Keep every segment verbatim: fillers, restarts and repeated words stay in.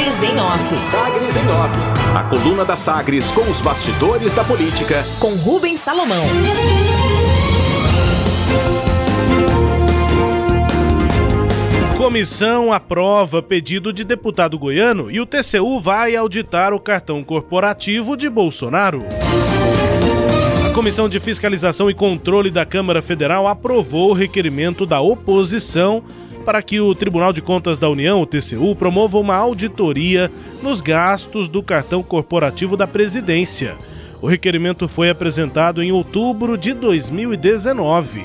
Sagres em Off. Sagres em Off. A coluna da Sagres com os bastidores da política. Com Rubens Salomão. Comissão aprova pedido de deputado goiano e o T C U vai auditar o cartão corporativo de Bolsonaro. A Comissão de Fiscalização e Controle da Câmara Federal aprovou o requerimento da oposição para que o Tribunal de Contas da União, o T C U, promova uma auditoria nos gastos do cartão corporativo da presidência. O requerimento foi apresentado em outubro de dois mil e dezenove,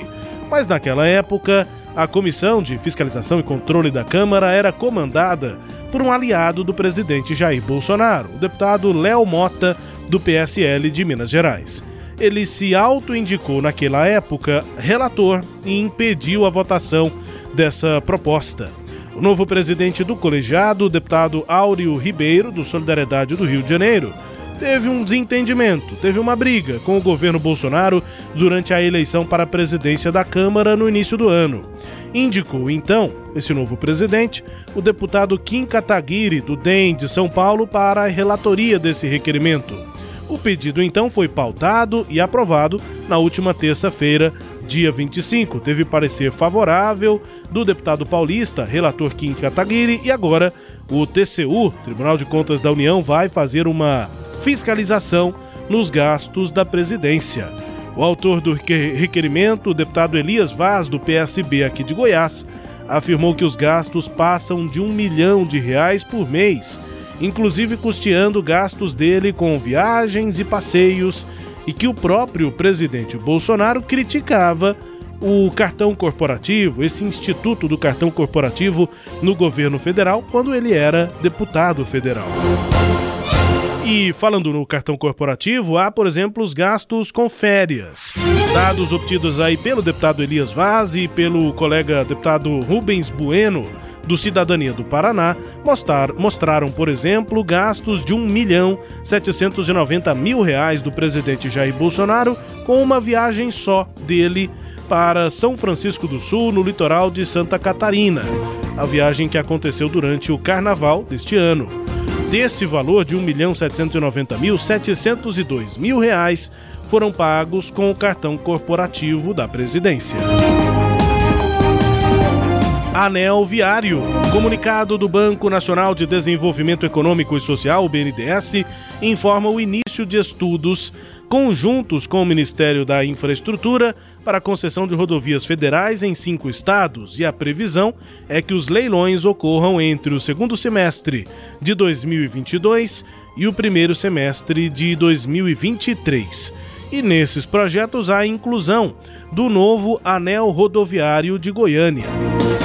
mas naquela época a Comissão de Fiscalização e Controle da Câmara era comandada por um aliado do presidente Jair Bolsonaro, o deputado Léo Mota, do P S L de Minas Gerais. Ele se autoindicou naquela época relator e impediu a votação dessa proposta. O novo presidente do colegiado, o deputado Áureo Ribeiro, do Solidariedade do Rio de Janeiro, teve um desentendimento, teve uma briga com o governo Bolsonaro durante a eleição para a presidência da Câmara no início do ano. Indicou, então, esse novo presidente, o deputado Kim Kataguiri, do D E M de São Paulo, para a relatoria desse requerimento. O pedido, então, foi pautado e aprovado na última terça-feira, dia vinte e cinco. Teve parecer favorável do deputado paulista, relator Kim Kataguiri, e agora o T C U, Tribunal de Contas da União, vai fazer uma fiscalização nos gastos da presidência. O autor do requerimento, o deputado Elias Vaz, do P S B aqui de Goiás, afirmou que os gastos passam de um milhão de reais por mês, inclusive custeando gastos dele com viagens e passeios, e que o próprio presidente Bolsonaro criticava o cartão corporativo, esse instituto do cartão corporativo no governo federal, quando ele era deputado federal. E falando no cartão corporativo, há, por exemplo, os gastos com férias. Dados obtidos aí pelo deputado Elias Vaz e pelo colega deputado Rubens Bueno, do Cidadania do Paraná, mostrar, mostraram, por exemplo, gastos de um milhão setecentos e noventa mil reais do presidente Jair Bolsonaro com uma viagem só dele para São Francisco do Sul, no litoral de Santa Catarina. A viagem que aconteceu durante o carnaval deste ano. Desse valor de um milhão setecentos e noventa mil reais, setecentos e dois mil reais foram pagos com o cartão corporativo da presidência. Anel Viário. Comunicado do Banco Nacional de Desenvolvimento Econômico e Social, o B N D E S, informa o início de estudos conjuntos com o Ministério da Infraestrutura para a concessão de rodovias federais em cinco estados, e a previsão é que os leilões ocorram entre o segundo semestre de dois mil e vinte e dois e o primeiro semestre de dois mil e vinte e três. E nesses projetos há a inclusão do novo Anel Rodoviário de Goiânia.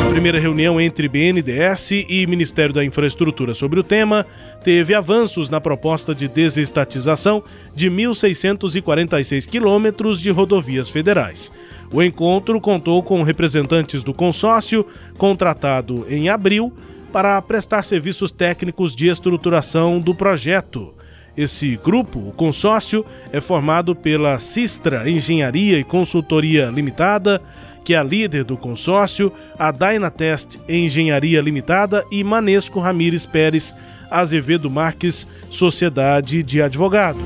A primeira reunião entre B N D E S e Ministério da Infraestrutura sobre o tema teve avanços na proposta de desestatização de mil seiscentos e quarenta e seis quilômetros de rodovias federais. O encontro contou com representantes do consórcio, contratado em abril, para prestar serviços técnicos de estruturação do projeto. Esse grupo, o consórcio, é formado pela Sistra Engenharia e Consultoria Limitada, que é a líder do consórcio, a Dynatest Engenharia Limitada e Manesco Ramires Pérez, Azevedo Marques, Sociedade de Advogados.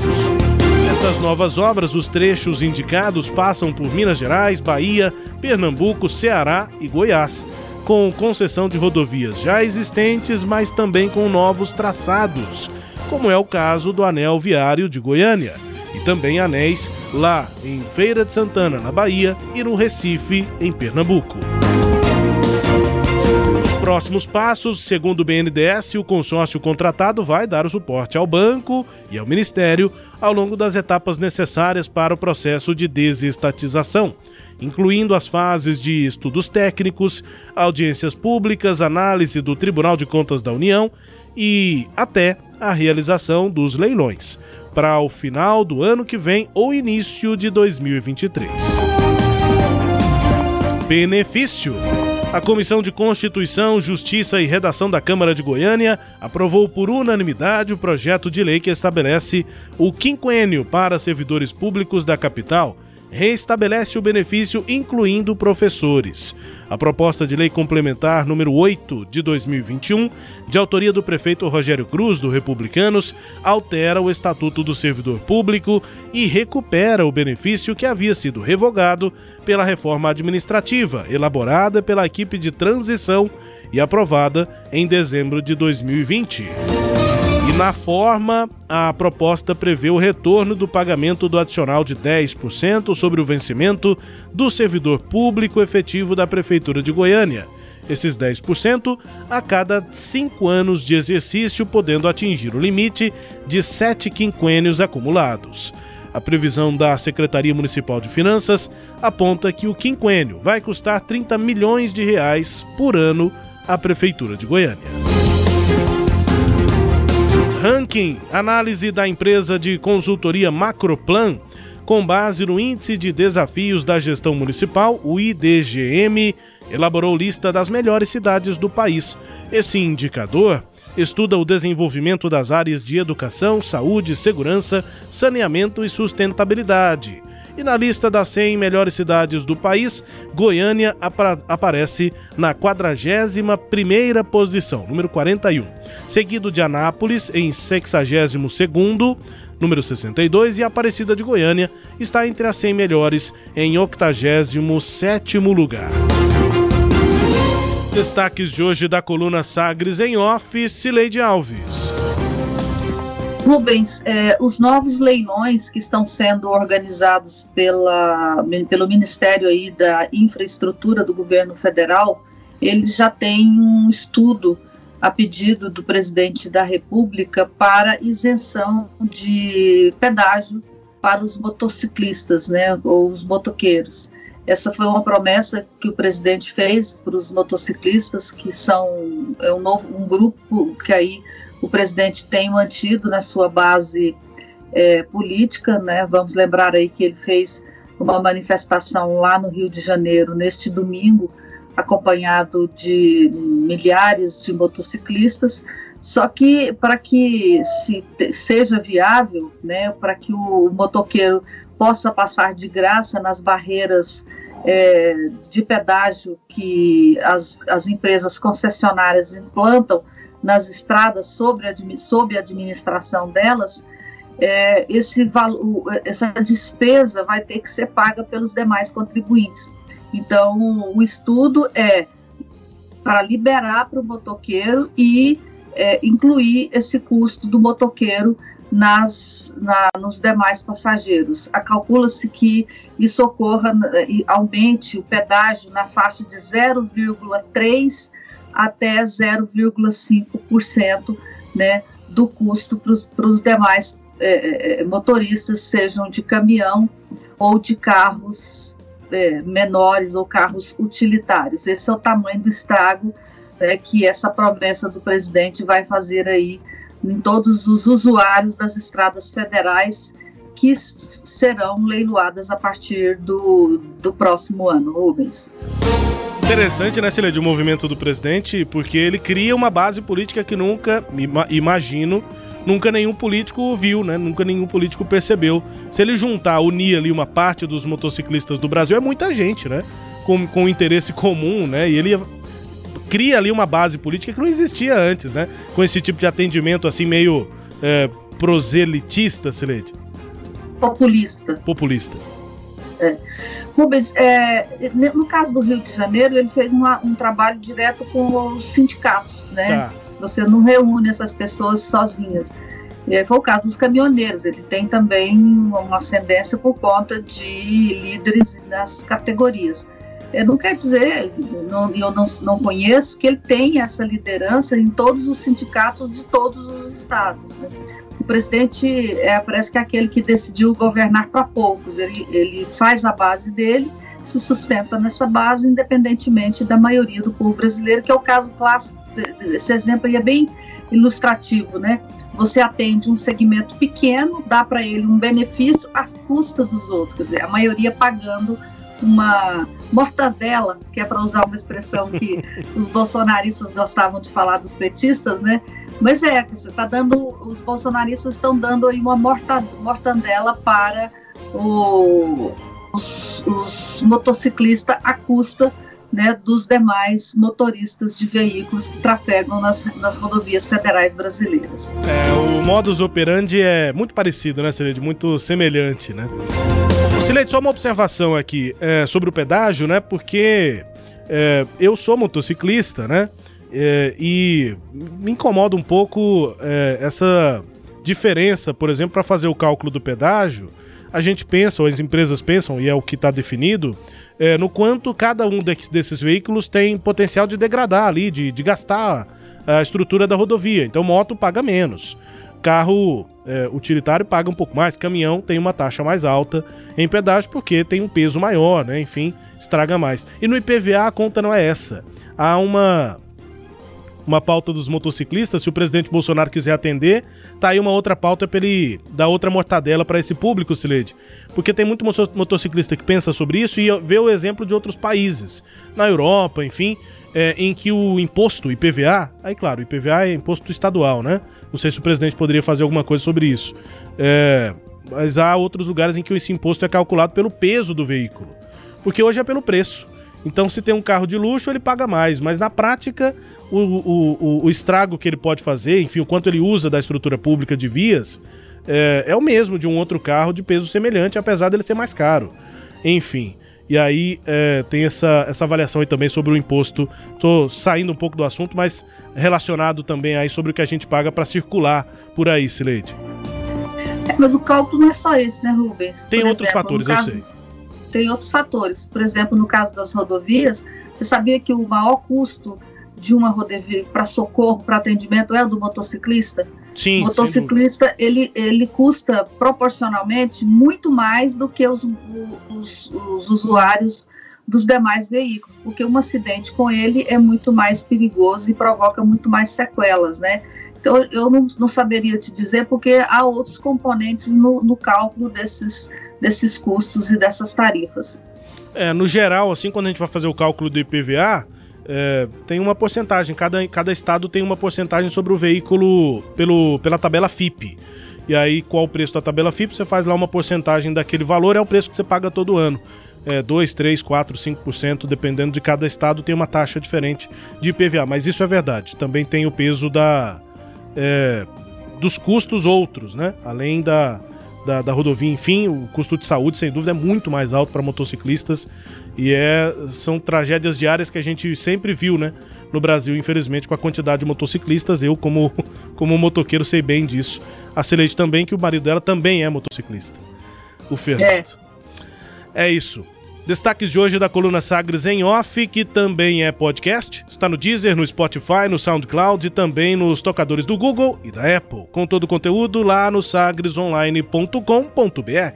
Nessas novas obras, os trechos indicados passam por Minas Gerais, Bahia, Pernambuco, Ceará e Goiás, com concessão de rodovias já existentes, mas também com novos traçados, como é o caso do Anel Viário de Goiânia. E também anéis lá em Feira de Santana, na Bahia, e no Recife, em Pernambuco. Nos próximos passos, segundo o B N D E S, o consórcio contratado vai dar o suporte ao banco e ao Ministério ao longo das etapas necessárias para o processo de desestatização, incluindo as fases de estudos técnicos, audiências públicas, análise do Tribunal de Contas da União e até a realização dos leilões, para o final do ano que vem ou início de dois mil e vinte e três. Benefício. A Comissão de Constituição, Justiça e Redação da Câmara de Goiânia aprovou por unanimidade o projeto de lei que estabelece o quinquênio para servidores públicos da capital, reestabelece o benefício incluindo professores. A proposta de lei complementar número oito de dois mil e vinte e um, de autoria do prefeito Rogério Cruz, do Republicanos, altera o Estatuto do Servidor Público e recupera o benefício que havia sido revogado pela reforma administrativa, elaborada pela equipe de transição e aprovada em dezembro de dois mil e vinte. E na forma, a proposta prevê o retorno do pagamento do adicional de dez por cento sobre o vencimento do servidor público efetivo da Prefeitura de Goiânia. Esses dez por cento a cada cinco anos de exercício, podendo atingir o limite de sete quinquênios acumulados. A previsão da Secretaria Municipal de Finanças aponta que o quinquênio vai custar trinta milhões de reais por ano à Prefeitura de Goiânia. Ranking, análise da empresa de consultoria Macroplan, com base no Índice de Desafios da Gestão Municipal, o I D G M, elaborou lista das melhores cidades do país. Esse indicador estuda o desenvolvimento das áreas de educação, saúde, segurança, saneamento e sustentabilidade. E na lista das cem melhores cidades do país, Goiânia apa- aparece na quadragésima primeira posição, número quarenta e um, seguido de Anápolis em sexagésimo segundo, número sessenta e dois, e Aparecida de Goiânia está entre as cem melhores em octagésimo sétimo lugar. Destaques de hoje da coluna Sagres em Off, Cleyde Alves. Rubens, eh, os novos leilões que estão sendo organizados pela, pelo Ministério aí da Infraestrutura do Governo Federal, ele já tem um estudo a pedido do presidente da República para isenção de pedágio para os motociclistas, né, ou os motoqueiros. Essa foi uma promessa que o presidente fez para os motociclistas, que são é um, novo, um grupo que aí o presidente tem mantido na sua base é, política, né? Vamos lembrar aí que ele fez uma manifestação lá no Rio de Janeiro neste domingo, acompanhado de milhares de motociclistas. Só que para que se te, seja viável, né, para que o motoqueiro possa passar de graça nas barreiras é, de pedágio que as, as empresas concessionárias implantam nas estradas sobre a, sob a administração delas, é, esse valo, essa despesa vai ter que ser paga pelos demais contribuintes. Então, o estudo é para liberar para o motoqueiro e é, incluir esse custo do motoqueiro nas, na, nos demais passageiros. Calcula-se que isso ocorra e aumente o pedágio na faixa de zero vírgula três por cento até zero vírgula cinco por cento, né, do custo para os demais é, motoristas, sejam de caminhão ou de carros É, menores ou carros utilitários. Esse é o tamanho do estrago, né, que essa promessa do presidente vai fazer aí em todos os usuários das estradas federais que serão leiloadas a partir do, do próximo ano, Rubens. Interessante, né, Sileide, o movimento do presidente, porque ele cria uma base política que nunca, imagino, nunca nenhum político viu, né? Nunca nenhum político percebeu. Se ele juntar, unir ali uma parte dos motociclistas do Brasil, é muita gente, né? Com, com interesse comum, né? E ele cria ali uma base política que não existia antes, né? Com esse tipo de atendimento, assim, meio é, proselitista, Sileide. Populista. Populista. É. Rubens, é, no caso do Rio de Janeiro, ele fez uma, um trabalho direto com os sindicatos, né? Tá. Você não reúne essas pessoas sozinhas. É, foi o caso dos caminhoneiros. Ele tem também uma ascendência por conta de líderes nas categorias. É, não quer dizer, não, eu não, não conheço, que ele tenha essa liderança em todos os sindicatos de todos os estados, né? O presidente é, parece que é aquele que decidiu governar para poucos. Ele, ele faz a base dele, se sustenta nessa base, independentemente da maioria do povo brasileiro, que é o caso clássico. Esse exemplo aí é bem ilustrativo, né? Você atende um segmento pequeno, dá para ele um benefício à custa dos outros, quer dizer, a maioria pagando uma mortadela, que é para usar uma expressão que os bolsonaristas gostavam de falar dos petistas, né? Mas é, você tá dando, os bolsonaristas estão dando aí uma mortadela para o, os, os motociclistas à custa, né, dos demais motoristas de veículos que trafegam nas, nas rodovias federais brasileiras. É, o modus operandi é muito parecido, né, Sileide? Muito semelhante, né? Sileide, só uma observação aqui é, sobre o pedágio, né? Porque é, eu sou motociclista, né? É, e me incomoda um pouco é, essa diferença, por exemplo, para fazer o cálculo do pedágio. A gente pensa, ou as empresas pensam, e é o que está definido, é, no quanto cada um de, desses veículos tem potencial de degradar ali, de, de gastar a estrutura da rodovia. Então, moto paga menos, carro é, utilitário paga um pouco mais, caminhão tem uma taxa mais alta em pedágio porque tem um peso maior, né? Enfim, estraga mais. E no I P V A a conta não é essa. Há uma... uma pauta dos motociclistas, se o presidente Bolsonaro quiser atender, tá aí uma outra pauta para ele dar outra mortadela para esse público, Sileide. Porque tem muito motociclista que pensa sobre isso e vê o exemplo de outros países, na Europa, enfim, é, em que o imposto, I P V A, aí claro, I P V A é imposto estadual, né? Não sei se o presidente poderia fazer alguma coisa sobre isso. É, mas há outros lugares em que esse imposto é calculado pelo peso do veículo, porque hoje é pelo preço. Então, se tem um carro de luxo, ele paga mais, mas na prática... O, o, o estrago que ele pode fazer, enfim, o quanto ele usa da estrutura pública de vias, é, é o mesmo de um outro carro de peso semelhante, apesar dele ser mais caro. Enfim, e aí é, tem essa, essa avaliação aí também sobre o imposto. Tô saindo um pouco do assunto, mas relacionado também aí sobre o que a gente paga para circular por aí, Sileide. É, mas o cálculo não é só esse, né, Rubens? Tem por outros exemplo, fatores, caso... eu sei. Tem outros fatores. Por exemplo, no caso das rodovias, você sabia que o maior custo de uma rodovia para socorro, para atendimento, é o do motociclista? Sim. O motociclista, ele, ele custa proporcionalmente muito mais do que os, os, os usuários dos demais veículos, porque um acidente com ele é muito mais perigoso e provoca muito mais sequelas, né? Então, eu não, não saberia te dizer, porque há outros componentes no, no cálculo desses, desses custos e dessas tarifas. É, no geral, assim, quando a gente vai fazer o cálculo do I P V A, É, tem uma porcentagem, cada, cada estado tem uma porcentagem sobre o veículo pelo, pela tabela F I P. E aí, qual o preço da tabela F I P? Você faz lá uma porcentagem daquele valor, é o preço que você paga todo ano. É, dois, três, quatro, cinco por cento, dependendo de cada estado, tem uma taxa diferente de I P V A. Mas isso é verdade, também tem o peso da, é, dos custos outros, né? Além da... Da, da rodovia, enfim, o custo de saúde, sem dúvida, é muito mais alto para motociclistas e é, são tragédias diárias que a gente sempre viu, né, no Brasil, infelizmente, com a quantidade de motociclistas. Eu, como, como motoqueiro, sei bem disso. A Sileide também, que o marido dela também é motociclista, o Fernando. É, é isso. Destaques de hoje da coluna Sagres em Off, que também é podcast. Está no Deezer, no Spotify, no SoundCloud e também nos tocadores do Google e da Apple. Com todo o conteúdo lá no sagres online ponto com ponto b r.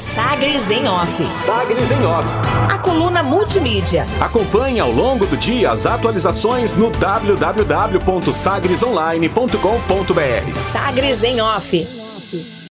Sagres em Off. Sagres em Off. A coluna multimídia. Acompanhe ao longo do dia as atualizações no w w w ponto sagres online ponto com ponto b r. Sagres em Off.